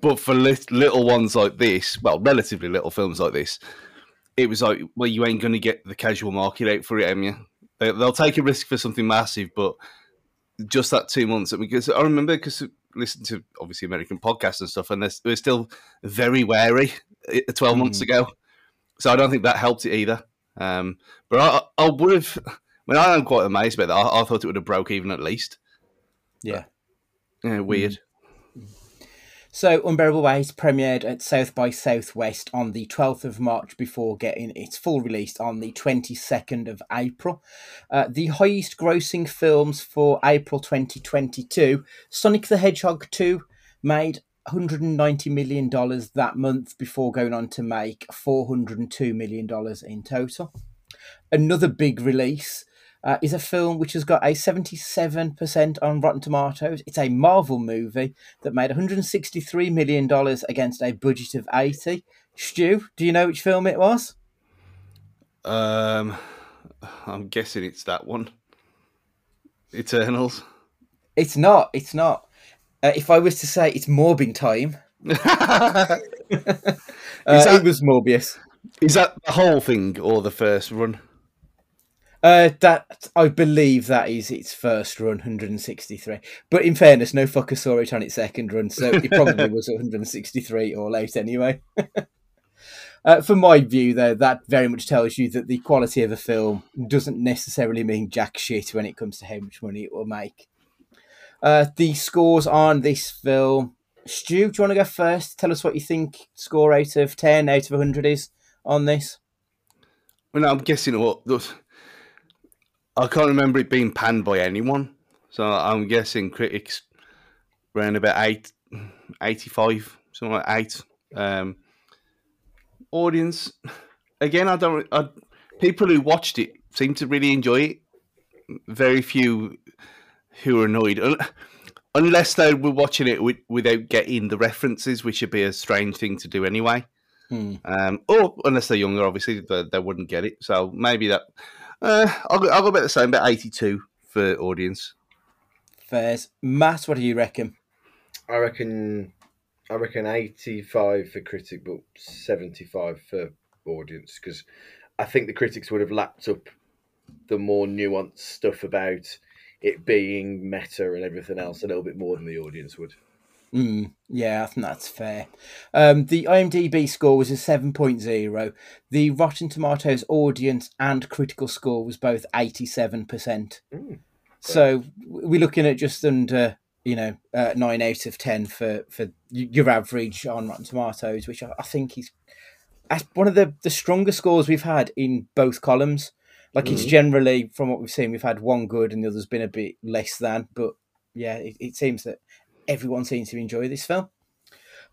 But for li- little ones like this, well, relatively little films like this, it was like, well, you ain't going to get the casual market out for it, am you? They, they'll take a risk for something massive, but just that two months. Because I remember because. Listen to obviously American podcasts and stuff, and they're, they're still very wary twelve mm. months ago, so I don't think that helped it either. Um, but I, I would have, I mean, I'm quite amazed by that. I, I thought it would have broke even at least, yeah, but, yeah, weird. Mm. So, Unbearable Weight premiered at South by Southwest on the twelfth of March before getting its full release on the twenty-second of April. Uh, the highest grossing films for April twenty twenty-two, Sonic the Hedgehog two made one hundred ninety million dollars that month before going on to make four hundred two million dollars in total. Another big release uh, is a film which has got a seventy-seven percent on Rotten Tomatoes. It's a Marvel movie that made one hundred sixty-three million dollars against a budget of eighty. Stu, do you know which film it was? Um, I'm guessing it's that one. Eternals. It's not. It's not. Uh, if I was to say it's Morbing time. uh, that, it was Morbius. Is that the whole thing or the first run? Uh, that I believe that is its first run, one hundred sixty-three. But in fairness, no fucker saw it on its second run, so it probably was one hundred sixty-three or late anyway. Uh, from my view, though, that very much tells you that the quality of a film doesn't necessarily mean jack shit when it comes to how much money it will make. Uh, the scores on this film, Stu, do you want to go first? Tell us what you think score out of ten, out of one hundred is on this. Well, no, I'm guessing what I can't remember it being panned by anyone, so I'm guessing critics around about eight, eighty-five, something like eight. Um, audience, again, I don't. I, people who watched it seem to really enjoy it. Very few who are annoyed, unless they were watching it with, without getting the references, which would be a strange thing to do anyway. Hmm. Um, or unless they're younger, obviously, they, they wouldn't get it. So maybe that. Uh, I'll go, I'll go about the same, about eighty-two for audience. Fairs. Matt, what do you reckon? I reckon, I reckon eighty-five for critic, but seventy-five for audience, because I think the critics would have lapped up the more nuanced stuff about it being meta and everything else a little bit more than the audience would. Mm, yeah, I think that's fair. Um, the IMDb score was a seven point oh. The Rotten Tomatoes audience and critical score was both eighty-seven percent. Mm, so we're looking at just under, you know, uh, nine out of ten for, for your average on Rotten Tomatoes, which I, I think is one of the, the stronger scores we've had in both columns. Like, mm. It's generally, from what we've seen, we've had one good and the other's been a bit less than. But, yeah, it, it seems that everyone seems to enjoy this film.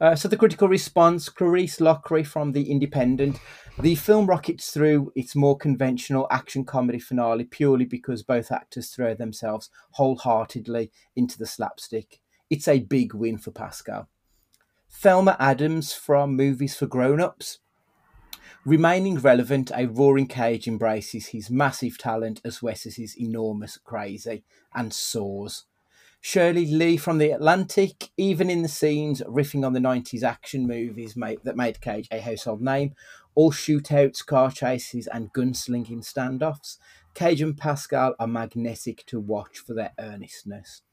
Uh, so the critical response, Clarice Lockery from The Independent. The film rockets through its more conventional action comedy finale purely because both actors throw themselves wholeheartedly into the slapstick. It's a big win for Pascal. Thelma Adams from Movies for Grown-Ups. Remaining relevant, a roaring Cage embraces his massive talent as well as his enormous crazy and soars. Shirley Lee from The Atlantic, even in the scenes riffing on the nineties action movies made, that made Cage a household name, all shootouts, car chases and gunslinging standoffs, Cage and Pascal are magnetic to watch for their earnestness.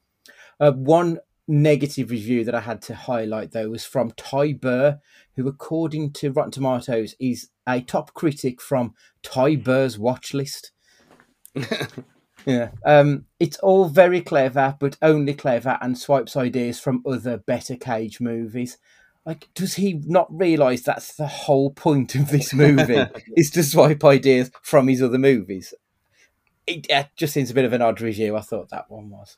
Uh, one negative review that I had to highlight, though, was from Ty Burr, who, according to Rotten Tomatoes, is a top critic from Ty Burr's watch list. Yeah, um, it's all very clever, but only clever, and swipes ideas from other better Cage movies. Like, does he not realise that's the whole point of this movie, is to swipe ideas from his other movies? It, it just seems a bit of an odd review, I thought that one was.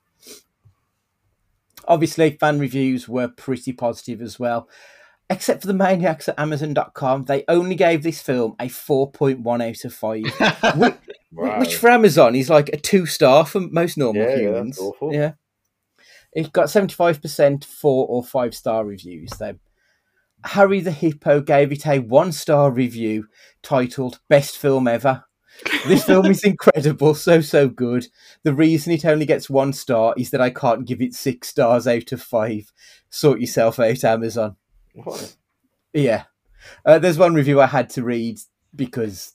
Obviously, fan reviews were pretty positive as well. Except for the maniacs at Amazon dot com, they only gave this film a four point one out of five, which, wow. which for Amazon is like a two-star for most normal yeah, humans. Yeah, that's awful. Yeah. It got seventy-five percent four- or five-star reviews, though. Harry the Hippo gave it a one-star review titled Best Film Ever. This film is incredible, so, so good. The reason it only gets one star is that I can't give it six stars out of five. Sort yourself out, Amazon. What? Yeah. Uh, there's one review I had to read because,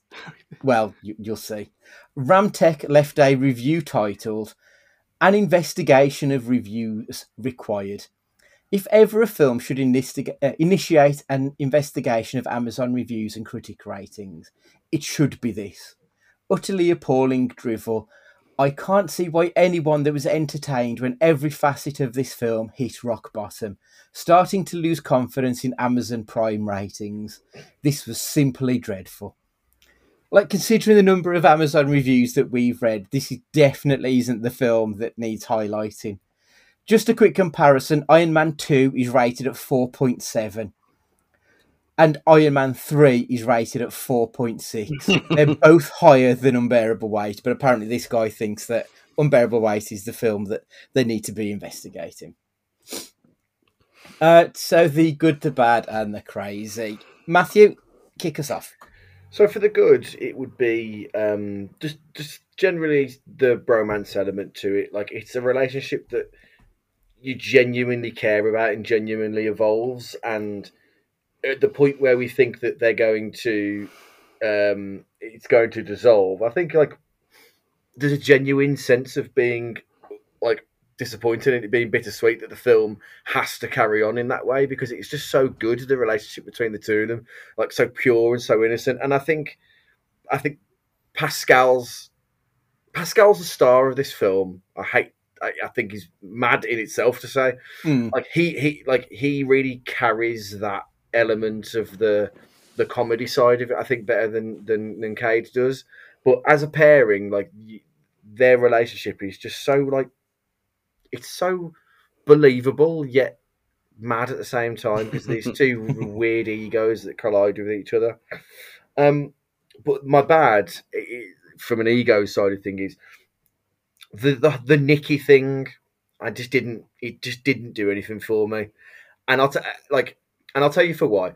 well, you, you'll see. Ramtech left a review titled, An Investigation of Reviews Required. If ever a film should initi- uh, initiate an investigation of Amazon reviews and critic ratings, it should be this. Utterly appalling drivel. I can't see why anyone that was entertained when every facet of this film hit rock bottom, starting to lose confidence in Amazon Prime ratings. This was simply dreadful. Like, considering the number of Amazon reviews that we've read, this definitely isn't the film that needs highlighting. Just a quick comparison, Iron Man two is rated at four point seven. And Iron Man three is rated at four point six. They're both higher than Unbearable Weight, but apparently this guy thinks that Unbearable Weight is the film that they need to be investigating. Uh, so the good, the bad, and the crazy. Matthew, kick us off. So for the good, it would be um, just just generally the bromance element to it. Like, it's a relationship that you genuinely care about and genuinely evolves, and at the point where we think that they're going to, um, it's going to dissolve, I think like there's a genuine sense of being like disappointed and it being bittersweet that the film has to carry on in that way, because it's just so good, the relationship between the two of them, like so pure and so innocent. And I think, I think Pascal's Pascal's the star of this film. I hate. I, I think he's mad in itself to say, mm. like he he like he really carries that element of the the comedy side of it, I think, better than than, than Cage does. But as a pairing, like their relationship is just so like it's so believable yet mad at the same time, because these two weird egos that collide with each other. Um, but my bad, it, from an ego side of thing, is the, the the Nicky thing. I just didn't. It just didn't do anything for me, and I'll t- like. And I'll tell you for why.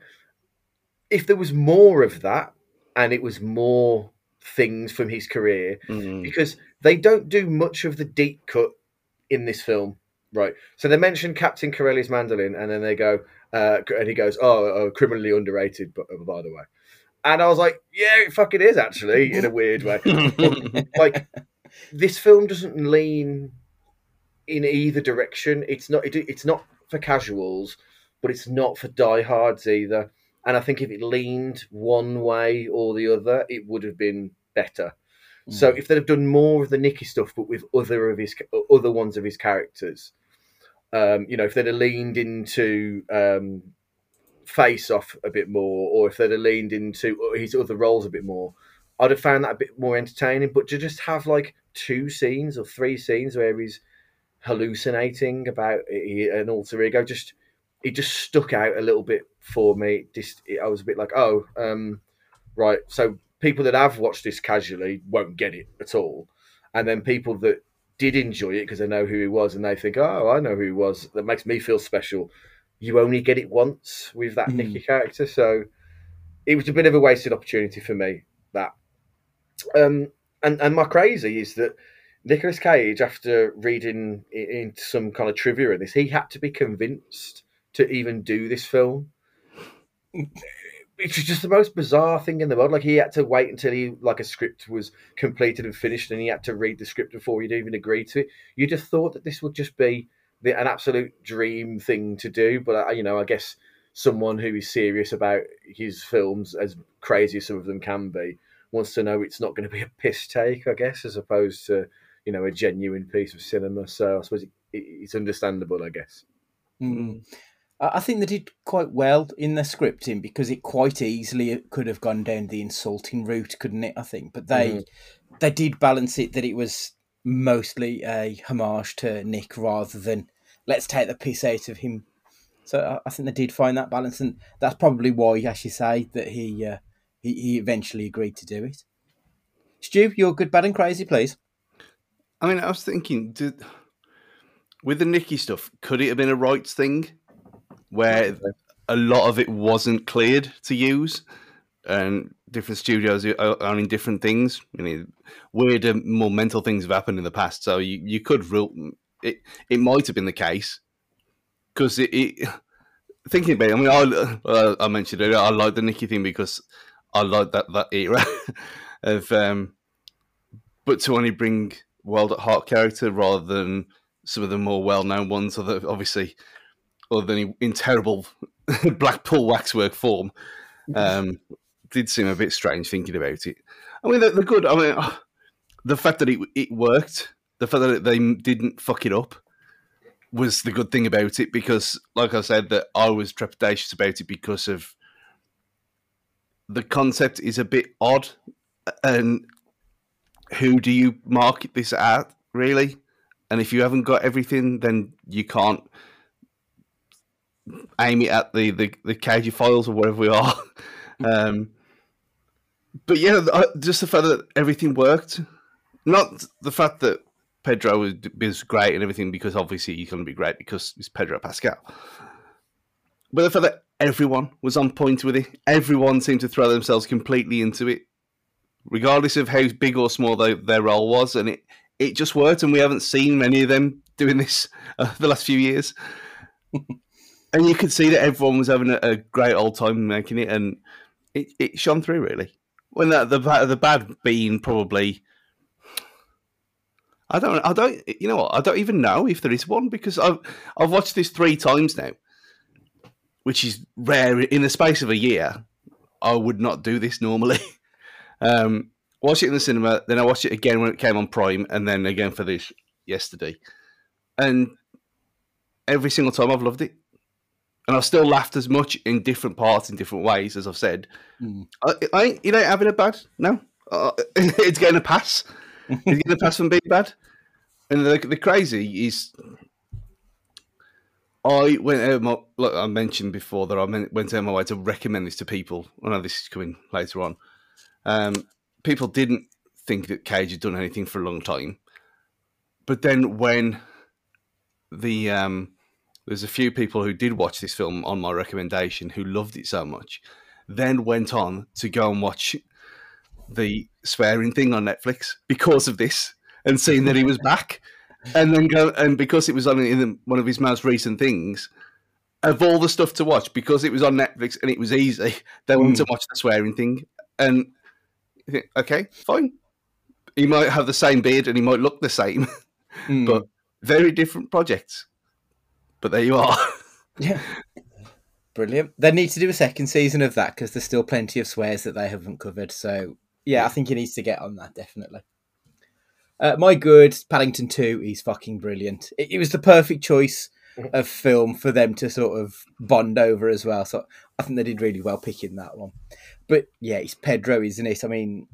If there was more of that, and it was more things from his career, mm-hmm. because they don't do much of the deep cut in this film, right? So they mention Captain Corelli's mandolin, and then they go, uh, and he goes, oh, oh, criminally underrated, but by the way. And I was like, yeah, it fucking is, actually, in a weird way. Like, this film doesn't lean in either direction. It's not. It, it's not for casuals, but it's not for diehards either. And I think if it leaned one way or the other, it would have been better. Mm. So if they'd have done more of the Nicky stuff, but with other of his other ones of his characters, um, you know, if they'd have leaned into um, Face Off a bit more, or if they'd have leaned into his other roles a bit more, I'd have found that a bit more entertaining. But to just have like two scenes or three scenes where he's hallucinating about an alter ego, just... it just stuck out a little bit for me. Just, I was a bit like, oh, um, right. So people that have watched this casually won't get it at all. And then people that did enjoy it because they know who he was and they think, oh, I know who he was. That makes me feel special. You only get it once with that mm. Nicky character. So it was a bit of a wasted opportunity for me, that. Um, and, and my crazy is that Nicolas Cage, after reading into some kind of trivia in this, he had to be convinced to even do this film. It's just the most bizarre thing in the world. Like, he had to wait until he like a script was completed and finished, and he had to read the script before he'd even agree to it. You just thought that this would just be the, an absolute dream thing to do. But I, you know, I guess someone who is serious about his films, as crazy as some of them can be, wants to know it's not going to be a piss take, I guess, as opposed to, you know, a genuine piece of cinema. So I suppose it, it, it's understandable, I guess. Mm. I think they did quite well in the scripting, because it quite easily could have gone down the insulting route, couldn't it, I think? But they mm-hmm. they did balance it, that it was mostly a homage to Nick rather than let's take the piss out of him. So I think they did find that balance, and that's probably why, as you say, that he, uh, he, he eventually agreed to do it. Stu, you're good, bad and crazy, please. I mean, I was thinking, did, with the Nicky stuff, could it have been a rights thing? Where a lot of it wasn't cleared to use, and different studios are owning different things. I mean, weirder, more mental things have happened in the past, so you, you could rule it. It might have been the case, because it, it, thinking about it, I mean, I, I mentioned earlier, I like the Nicky thing because I like that that era of, um, but to only bring Wild at Heart character rather than some of the more well known ones, or the, obviously. Other than in terrible Blackpool waxwork form, um, did seem a bit strange thinking about it. I mean, the, the good. I mean, oh, the fact that it it worked, the fact that they didn't fuck it up, was the good thing about it. Because, like I said, that I was trepidatious about it because of the concept is a bit odd, and who do you market this at, really? And if you haven't got everything, then you can't aim it at the the, the Cageophiles or whatever we are. Um, but yeah, just the fact that everything worked. Not the fact that Pedro is great and everything, because obviously he's going to be great because it's Pedro Pascal. But the fact that everyone was on point with it. Everyone seemed to throw themselves completely into it, regardless of how big or small they, their role was. And it, it just worked, and we haven't seen many of them doing this uh, the last few years. And you could see that everyone was having a, a great old time making it, and it, it shone through, really. When that, the, the bad being probably... I don't, I don't, you know what? I don't even know if there is one, because I've I've watched this three times now, which is rare. In the space of a year, I would not do this normally. um, watch it in the cinema, then I watched it again when it came on Prime, and then again for this yesterday. And every single time I've loved it, and I've still laughed as much in different parts in different ways, as I've said. Mm. I, I ain't, you know, having a bad no. Uh, it's going to pass. He's going to pass from being bad. And the, the crazy is, I went out my, look, I mentioned before that I went out my way to recommend this to people. I know this is coming later on. Um, people didn't think that Cage had done anything for a long time. But then when the um, there's a few people who did watch this film on my recommendation who loved it so much, then went on to go and watch the swearing thing on Netflix because of this, and seeing that he was back, and then go, and because it was on in the, one of his most recent things, of all the stuff to watch, because it was on Netflix and it was easy, they mm. want to watch the swearing thing. And you think, okay, fine, he might have the same beard and he might look the same, mm. but very different projects. But there you are. Yeah. Brilliant. They need to do a second season of that, because there's still plenty of swears that they haven't covered. So yeah, I think he needs to get on that, definitely. Uh, my good, Paddington two is fucking brilliant. It, it was the perfect choice of film for them to sort of bond over as well. So I think they did really well picking that one. But yeah, it's Pedro, isn't it? I mean,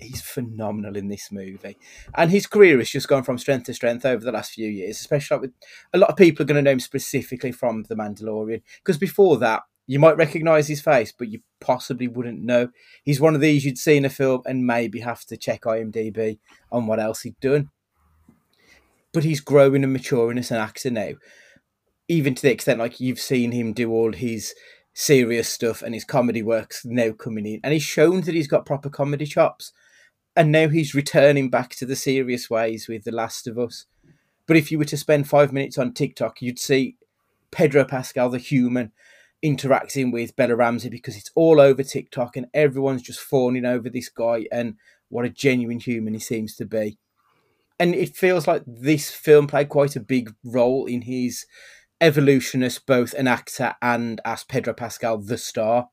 he's phenomenal in this movie. And his career has just gone from strength to strength over the last few years, especially with a lot of people are going to know him specifically from The Mandalorian, because before that, you might recognise his face, but you possibly wouldn't know. He's one of these you'd see in a film and maybe have to check I M D B on what else he'd done. But he's growing and maturing as an actor now, even to the extent like you've seen him do all his serious stuff and his comedy work's now coming in. And he's shown that he's got proper comedy chops. And now he's returning back to the serious ways with The Last of Us. But if you were to spend five minutes on TikTok, you'd see Pedro Pascal, the human, interacting with Bella Ramsey, because it's all over TikTok and everyone's just fawning over this guy and what a genuine human he seems to be. And it feels like this film played quite a big role in his evolution as both an actor and as Pedro Pascal, the star.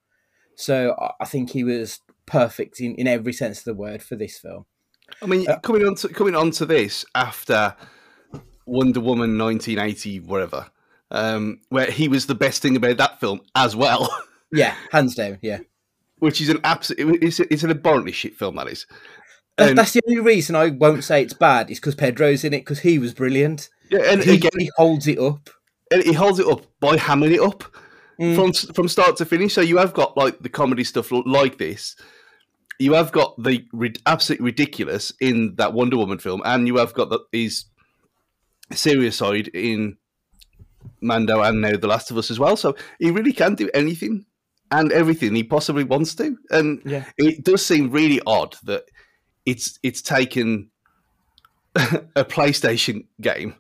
So I think he was perfect in, in every sense of the word for this film. I mean, uh, coming on to, coming on to this after Wonder Woman nineteen eighty, whatever, Um, where he was the best thing about that film as well. Yeah, hands down, yeah. Which is an absolute... It's, it's an abhorrently shit film, that is. Um, That's the only reason I won't say it's bad, is because Pedro's in it, because he was brilliant. Yeah, and he, again... He holds it up. And he holds it up by hammering it up mm. from from start to finish. So you have got, like, the comedy stuff like this. You have got the rid- absolute ridiculous in that Wonder Woman film, and you have got the, his serious side in Mando and now The Last of Us as well. So he really can do anything and everything he possibly wants to. And yeah, it does seem really odd that it's it's taken a PlayStation game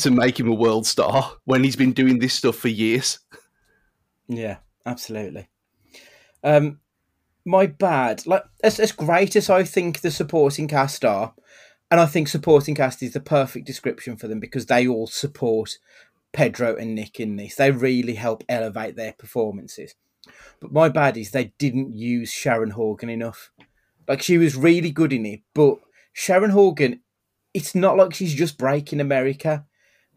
to make him a world star when he's been doing this stuff for years. Yeah, absolutely. Um, my bad. Like, as, as great as I think the supporting cast are, and I think supporting cast is the perfect description for them, because they all support Pedro and Nick in this. They really help elevate their performances. But my bad is they didn't use Sharon Horgan enough. Like, she was really good in it, but Sharon Horgan, it's not like she's just breaking America.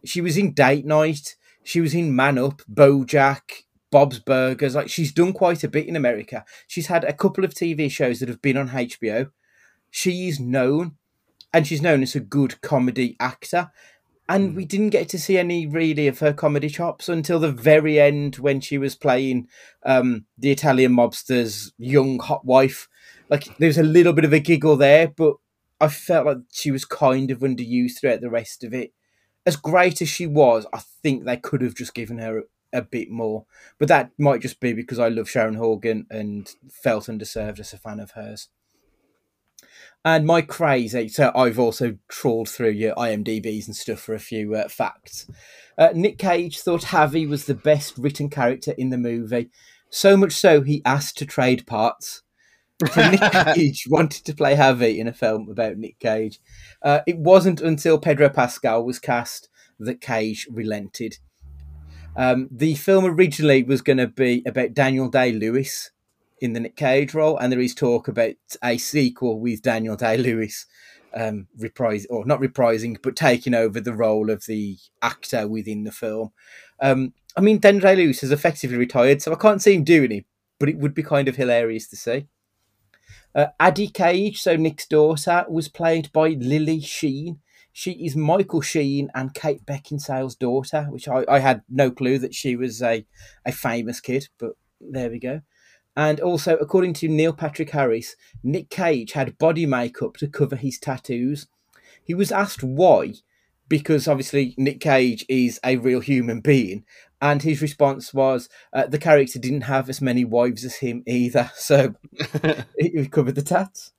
She was in Date Night. She was in Man Up, BoJack, Bob's Burgers. Like, she's done quite a bit in America. She's had a couple of T V shows that have been on H B O. She's known. and she's known as a good comedy actor. And we didn't get to see any really of her comedy chops until the very end when she was playing um, the Italian mobster's young hot wife. Like, there was a little bit of a giggle there, but I felt like she was kind of underused throughout the rest of it. As great as she was, I think they could have just given her a, a bit more. But that might just be because I love Sharon Horgan and felt underserved as a fan of hers. And my craze, so I've also trawled through your I M D Bs and stuff for a few uh, facts. Uh, Nick Cage thought Javi was the best written character in the movie, so much so he asked to trade parts. So Nick Cage wanted to play Javi in a film about Nick Cage. Uh, it wasn't until Pedro Pascal was cast that Cage relented. Um, the film originally was going to be about Daniel Day-Lewis in the Nick Cage role, and there is talk about a sequel with Daniel Day-Lewis um, reprising, or not reprising, but taking over the role of the actor within the film. Um, I mean, Daniel Day-Lewis is effectively retired, so I can't see him doing it, but it would be kind of hilarious to see. Uh, Addie Cage, so Nick's daughter, was played by Lily Sheen. She is Michael Sheen and Kate Beckinsale's daughter, which I, I had no clue that she was a, a famous kid, but there we go. And also, according to Neil Patrick Harris, Nick Cage had body makeup to cover his tattoos. He was asked why, because obviously Nick Cage is a real human being. And his response was, uh, the character didn't have as many wives as him either. So he covered the tats.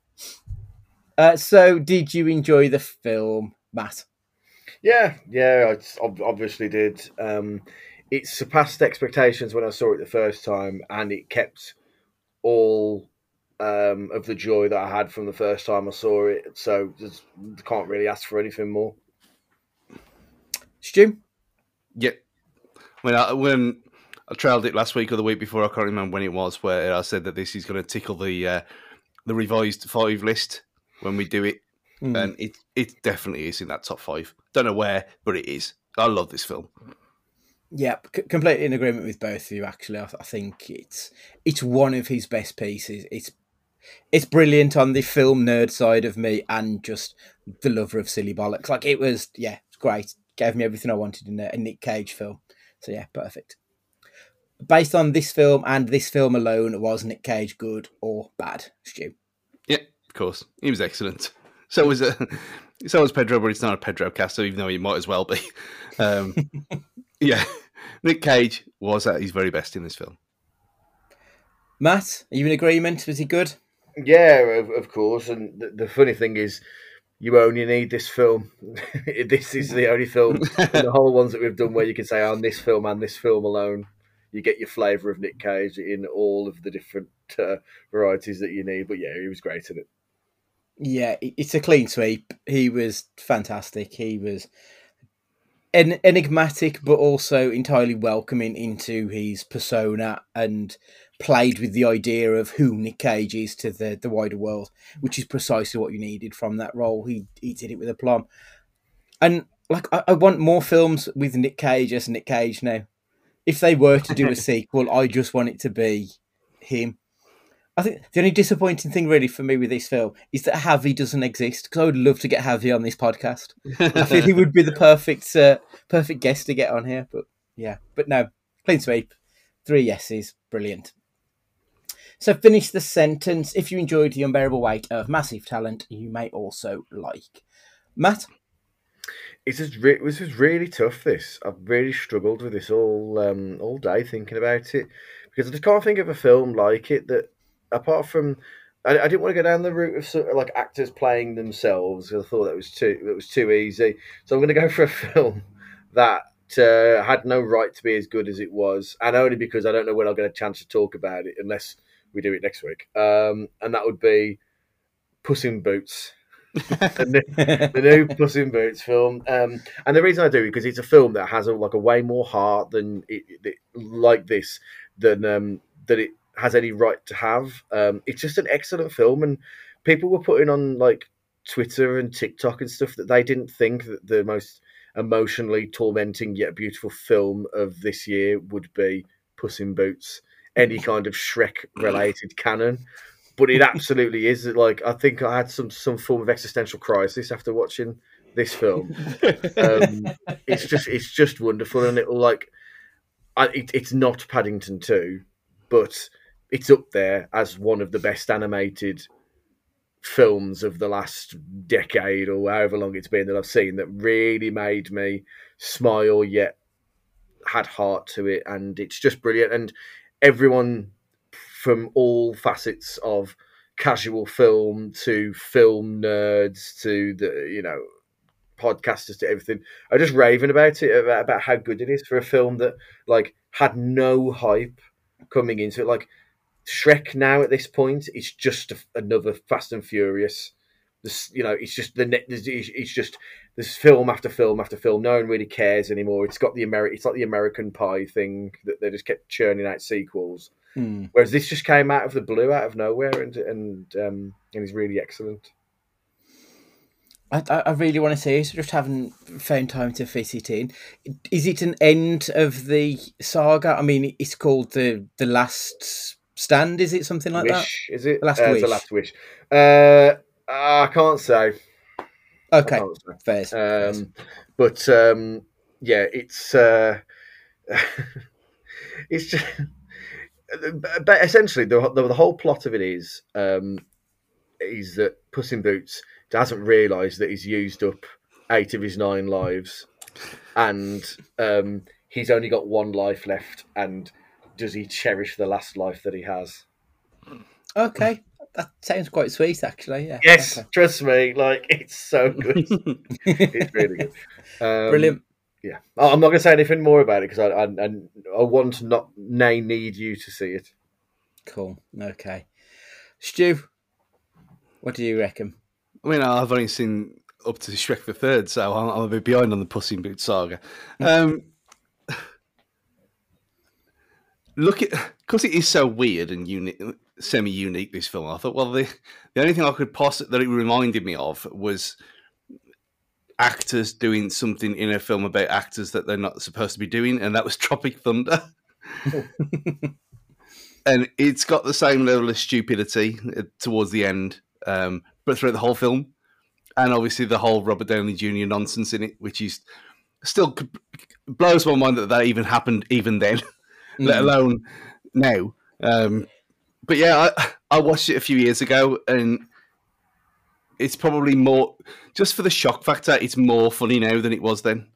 Uh, so did you enjoy the film, Matt? Yeah, yeah, I obviously did. Um, it surpassed expectations when I saw it the first time, and it kept all um, of the joy that I had from the first time I saw it. So just can't really ask for anything more. Stu? Yeah. When I, when I trialed it last week or the week before, I can't remember when it was, where I said that this is going to tickle the uh, the revised five list when we do it. Mm. And it, it definitely is in that top five. Don't know where, but it is. I love this film. Yeah, c- completely in agreement with both of you, actually. I, th- I think it's it's one of his best pieces. It's it's brilliant on the film nerd side of me and just the lover of silly bollocks. Like, it was, yeah, it's great. Gave me everything I wanted in a, a Nick Cage film. So, yeah, perfect. Based on this film and this film alone, was Nick Cage good or bad, Stu? Yeah, of course. He was excellent. So was, uh, so was Pedro, but it's not a Pedro caster, even though he might as well be. Um, yeah, Nick Cage was at his very best in this film. Matt, are you in agreement? Was he good? Yeah, of, of course. And the, the funny thing is, you only need this film. This is the only film in the whole ones that we've done where you can say, on oh, this film and this film alone, you get your flavour of Nick Cage in all of the different uh, varieties that you need. But yeah, he was great in it. Yeah, it's a clean sweep. He was fantastic. He was en- enigmatic, but also entirely welcoming into his persona and played with the idea of who Nick Cage is to the, the wider world, which is precisely what you needed from that role. He, he did it with aplomb. And like, I, I want more films with Nick Cage as Nick Cage now. If they were to do a sequel, I just want it to be him. I think the only disappointing thing really for me with this film is that Javi doesn't exist, because I would love to get Javi on this podcast. I feel he would be the perfect uh, perfect guest to get on here. But yeah, but no, clean sweep. Three yeses. Brilliant. So finish the sentence. If you enjoyed The Unbearable Weight of Massive Talent, you may also like. Matt? It's just re- this was really tough, this. I've really struggled with this all um, all day thinking about it, because I just can't think of a film like it that, apart from... I, I didn't want to go down the route of sort of like actors playing themselves, because I thought that was too, that was too easy. So I'm going to go for a film that uh, had no right to be as good as it was, and only because I don't know when I'll get a chance to talk about it, unless... we do it next week. Um, and that would be Puss in Boots. the, new, the new Puss in Boots film. Um, and the reason I do it, because it's a film that has a, like a way more heart than it, it, like this, than um, that it has any right to have. Um, it's just an excellent film. And people were putting on like Twitter and TikTok and stuff that they didn't think that the most emotionally tormenting yet beautiful film of this year would be Puss in Boots. Any kind of Shrek-related canon. but it absolutely is. Like, I think I had some some form of existential crisis after watching this film. um, it's just it's just wonderful, and it'll like, I, it, it's not Paddington two, but it's up there as one of the best animated films of the last decade or however long it's been that I've seen, that really made me smile yet had heart to it. And it's just brilliant. And everyone from all facets of casual film to film nerds to the, you know, podcasters to everything are just raving about it, about, about how good it is for a film that like had no hype coming into it. Like, Shrek now at this point, it's just a, another Fast and Furious. This, you know, it's just the net. It's just this film after film after film. No one really cares anymore. It's got the Ameri- It's like the American Pie thing that they just kept churning out sequels. Mm. Whereas this just came out of the blue, out of nowhere, and and um, and is really excellent. I I really want to say, so just haven't found time to fit it in. Is it an end of the saga? I mean, it's called the the last. Stand, is it something like wish, that? Is it the last uh, wish? The last wish. Uh, I can't say. Okay, I can't say. Fair. Um, but um, yeah, it's uh, it's just. But essentially, the, the the whole plot of it is um, is that Puss in Boots hasn't realised that he's used up eight of his nine lives, and um, he's only got one life left, and. Does he cherish the last life that he has? Okay, that sounds quite sweet, actually. Yeah. Yes, okay. Trust me, like, it's so good. It's really good. Um, Brilliant. Yeah, I'm not going to say anything more about it because I, I, I want to not, nay, need you to see it. Cool. Okay, Stu, what do you reckon? I mean, I've only seen up to Shrek the Third, so I'm, I'm a bit behind on the Puss in Boots saga. Um, Look at, because it is so weird and unique, semi-unique, this film. I thought, well, the the only thing I could possibly that it reminded me of was actors doing something in a film about actors that they're not supposed to be doing, and that was Tropic Thunder. And it's got the same level of stupidity towards the end, um, but throughout the whole film, and obviously the whole Robert Downey Junior nonsense in it, which is still blows my mind that that even happened even then. Let alone now. Um, but yeah, I, I watched it a few years ago, and it's probably more just for the shock factor. It's more funny now than it was then.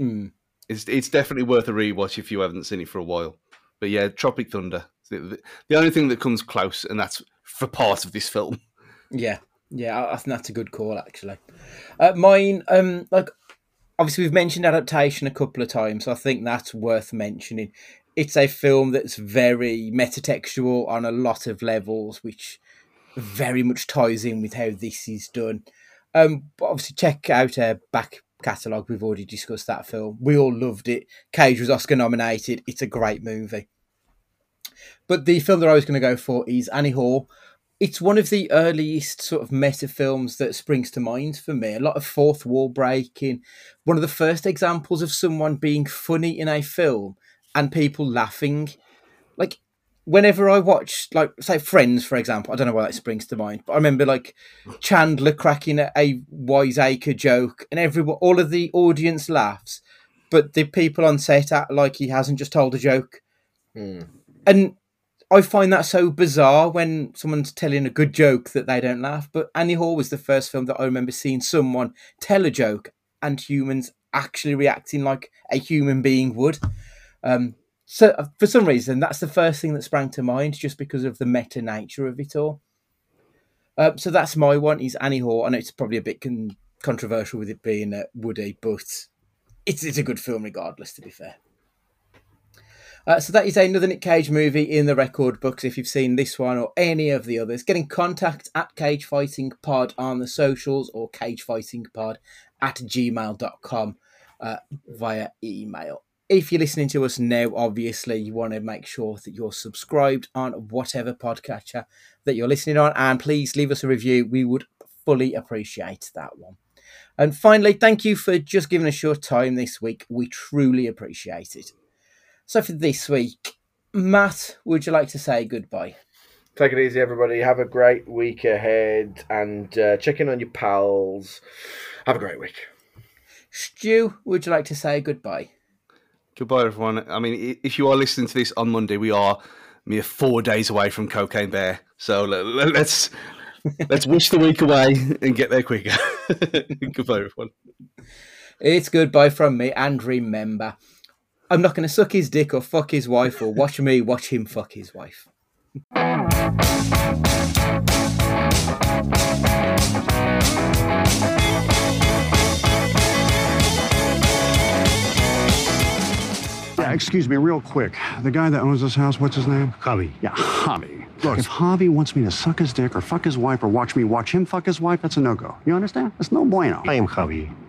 Mm. It's it's definitely worth a rewatch if you haven't seen it for a while. But yeah, Tropic Thunder, the, the only thing that comes close, and that's for part of this film. Yeah, yeah, I, I think that's a good call actually. Uh, mine, um, like obviously we've mentioned adaptation a couple of times, so I think that's worth mentioning. It's a film that's very metatextual on a lot of levels, which very much ties in with how this is done. Um, but obviously, check out our back catalogue. We've already discussed that film. We all loved it. Cage was Oscar nominated. It's a great movie. But the film that I was going to go for is Annie Hall. It's one of the earliest sort of meta films that springs to mind for me. A lot of fourth wall breaking. One of the first examples of someone being funny in a film. And people laughing. Like, whenever I watch, like, say, Friends, for example, I don't know why that springs to mind, but I remember, like, Chandler cracking a, a wiseacre joke, and everyone, all of the audience laughs, but the people on set act like he hasn't just told a joke. Mm. And I find that so bizarre when someone's telling a good joke that they don't laugh. But Annie Hall was the first film that I remember seeing someone tell a joke and humans actually reacting like a human being would. Um, so for some reason, that's the first thing that sprang to mind, just because of the meta nature of it all. Uh, so that's my one, is Annie Hall. I know it's probably a bit con- controversial with it being uh, Woody, but it's, it's a good film regardless, to be fair. Uh, so that is another Nick Cage movie in the record books. If you've seen this one or any of the others, get in contact at cagefightingpod on the socials or cagefightingpod at gmail dot com uh, via email. If you're listening to us now, obviously, you want to make sure that you're subscribed on whatever podcatcher that you're listening on. And please leave us a review. We would fully appreciate that one. And finally, thank you for just giving us your time this week. We truly appreciate it. So for this week, Matt, would you like to say goodbye? Take it easy, everybody. Have a great week ahead, and uh, check in on your pals. Have a great week. Stu, would you like to say goodbye? Goodbye, everyone. I mean, if you are listening to this on Monday, we are mere four days away from Cocaine Bear. So let's let's wish the week away and get there quicker. Goodbye, everyone. It's goodbye from me, and remember, I'm not going to suck his dick or fuck his wife or watch me watch him fuck his wife. Excuse me, real quick. The guy that owns this house, what's his name? Javi. Yeah, Javi. Look, if Javi wants me to suck his dick or fuck his wife or watch me watch him fuck his wife, that's a no-go. You understand? That's no bueno. I am Javi.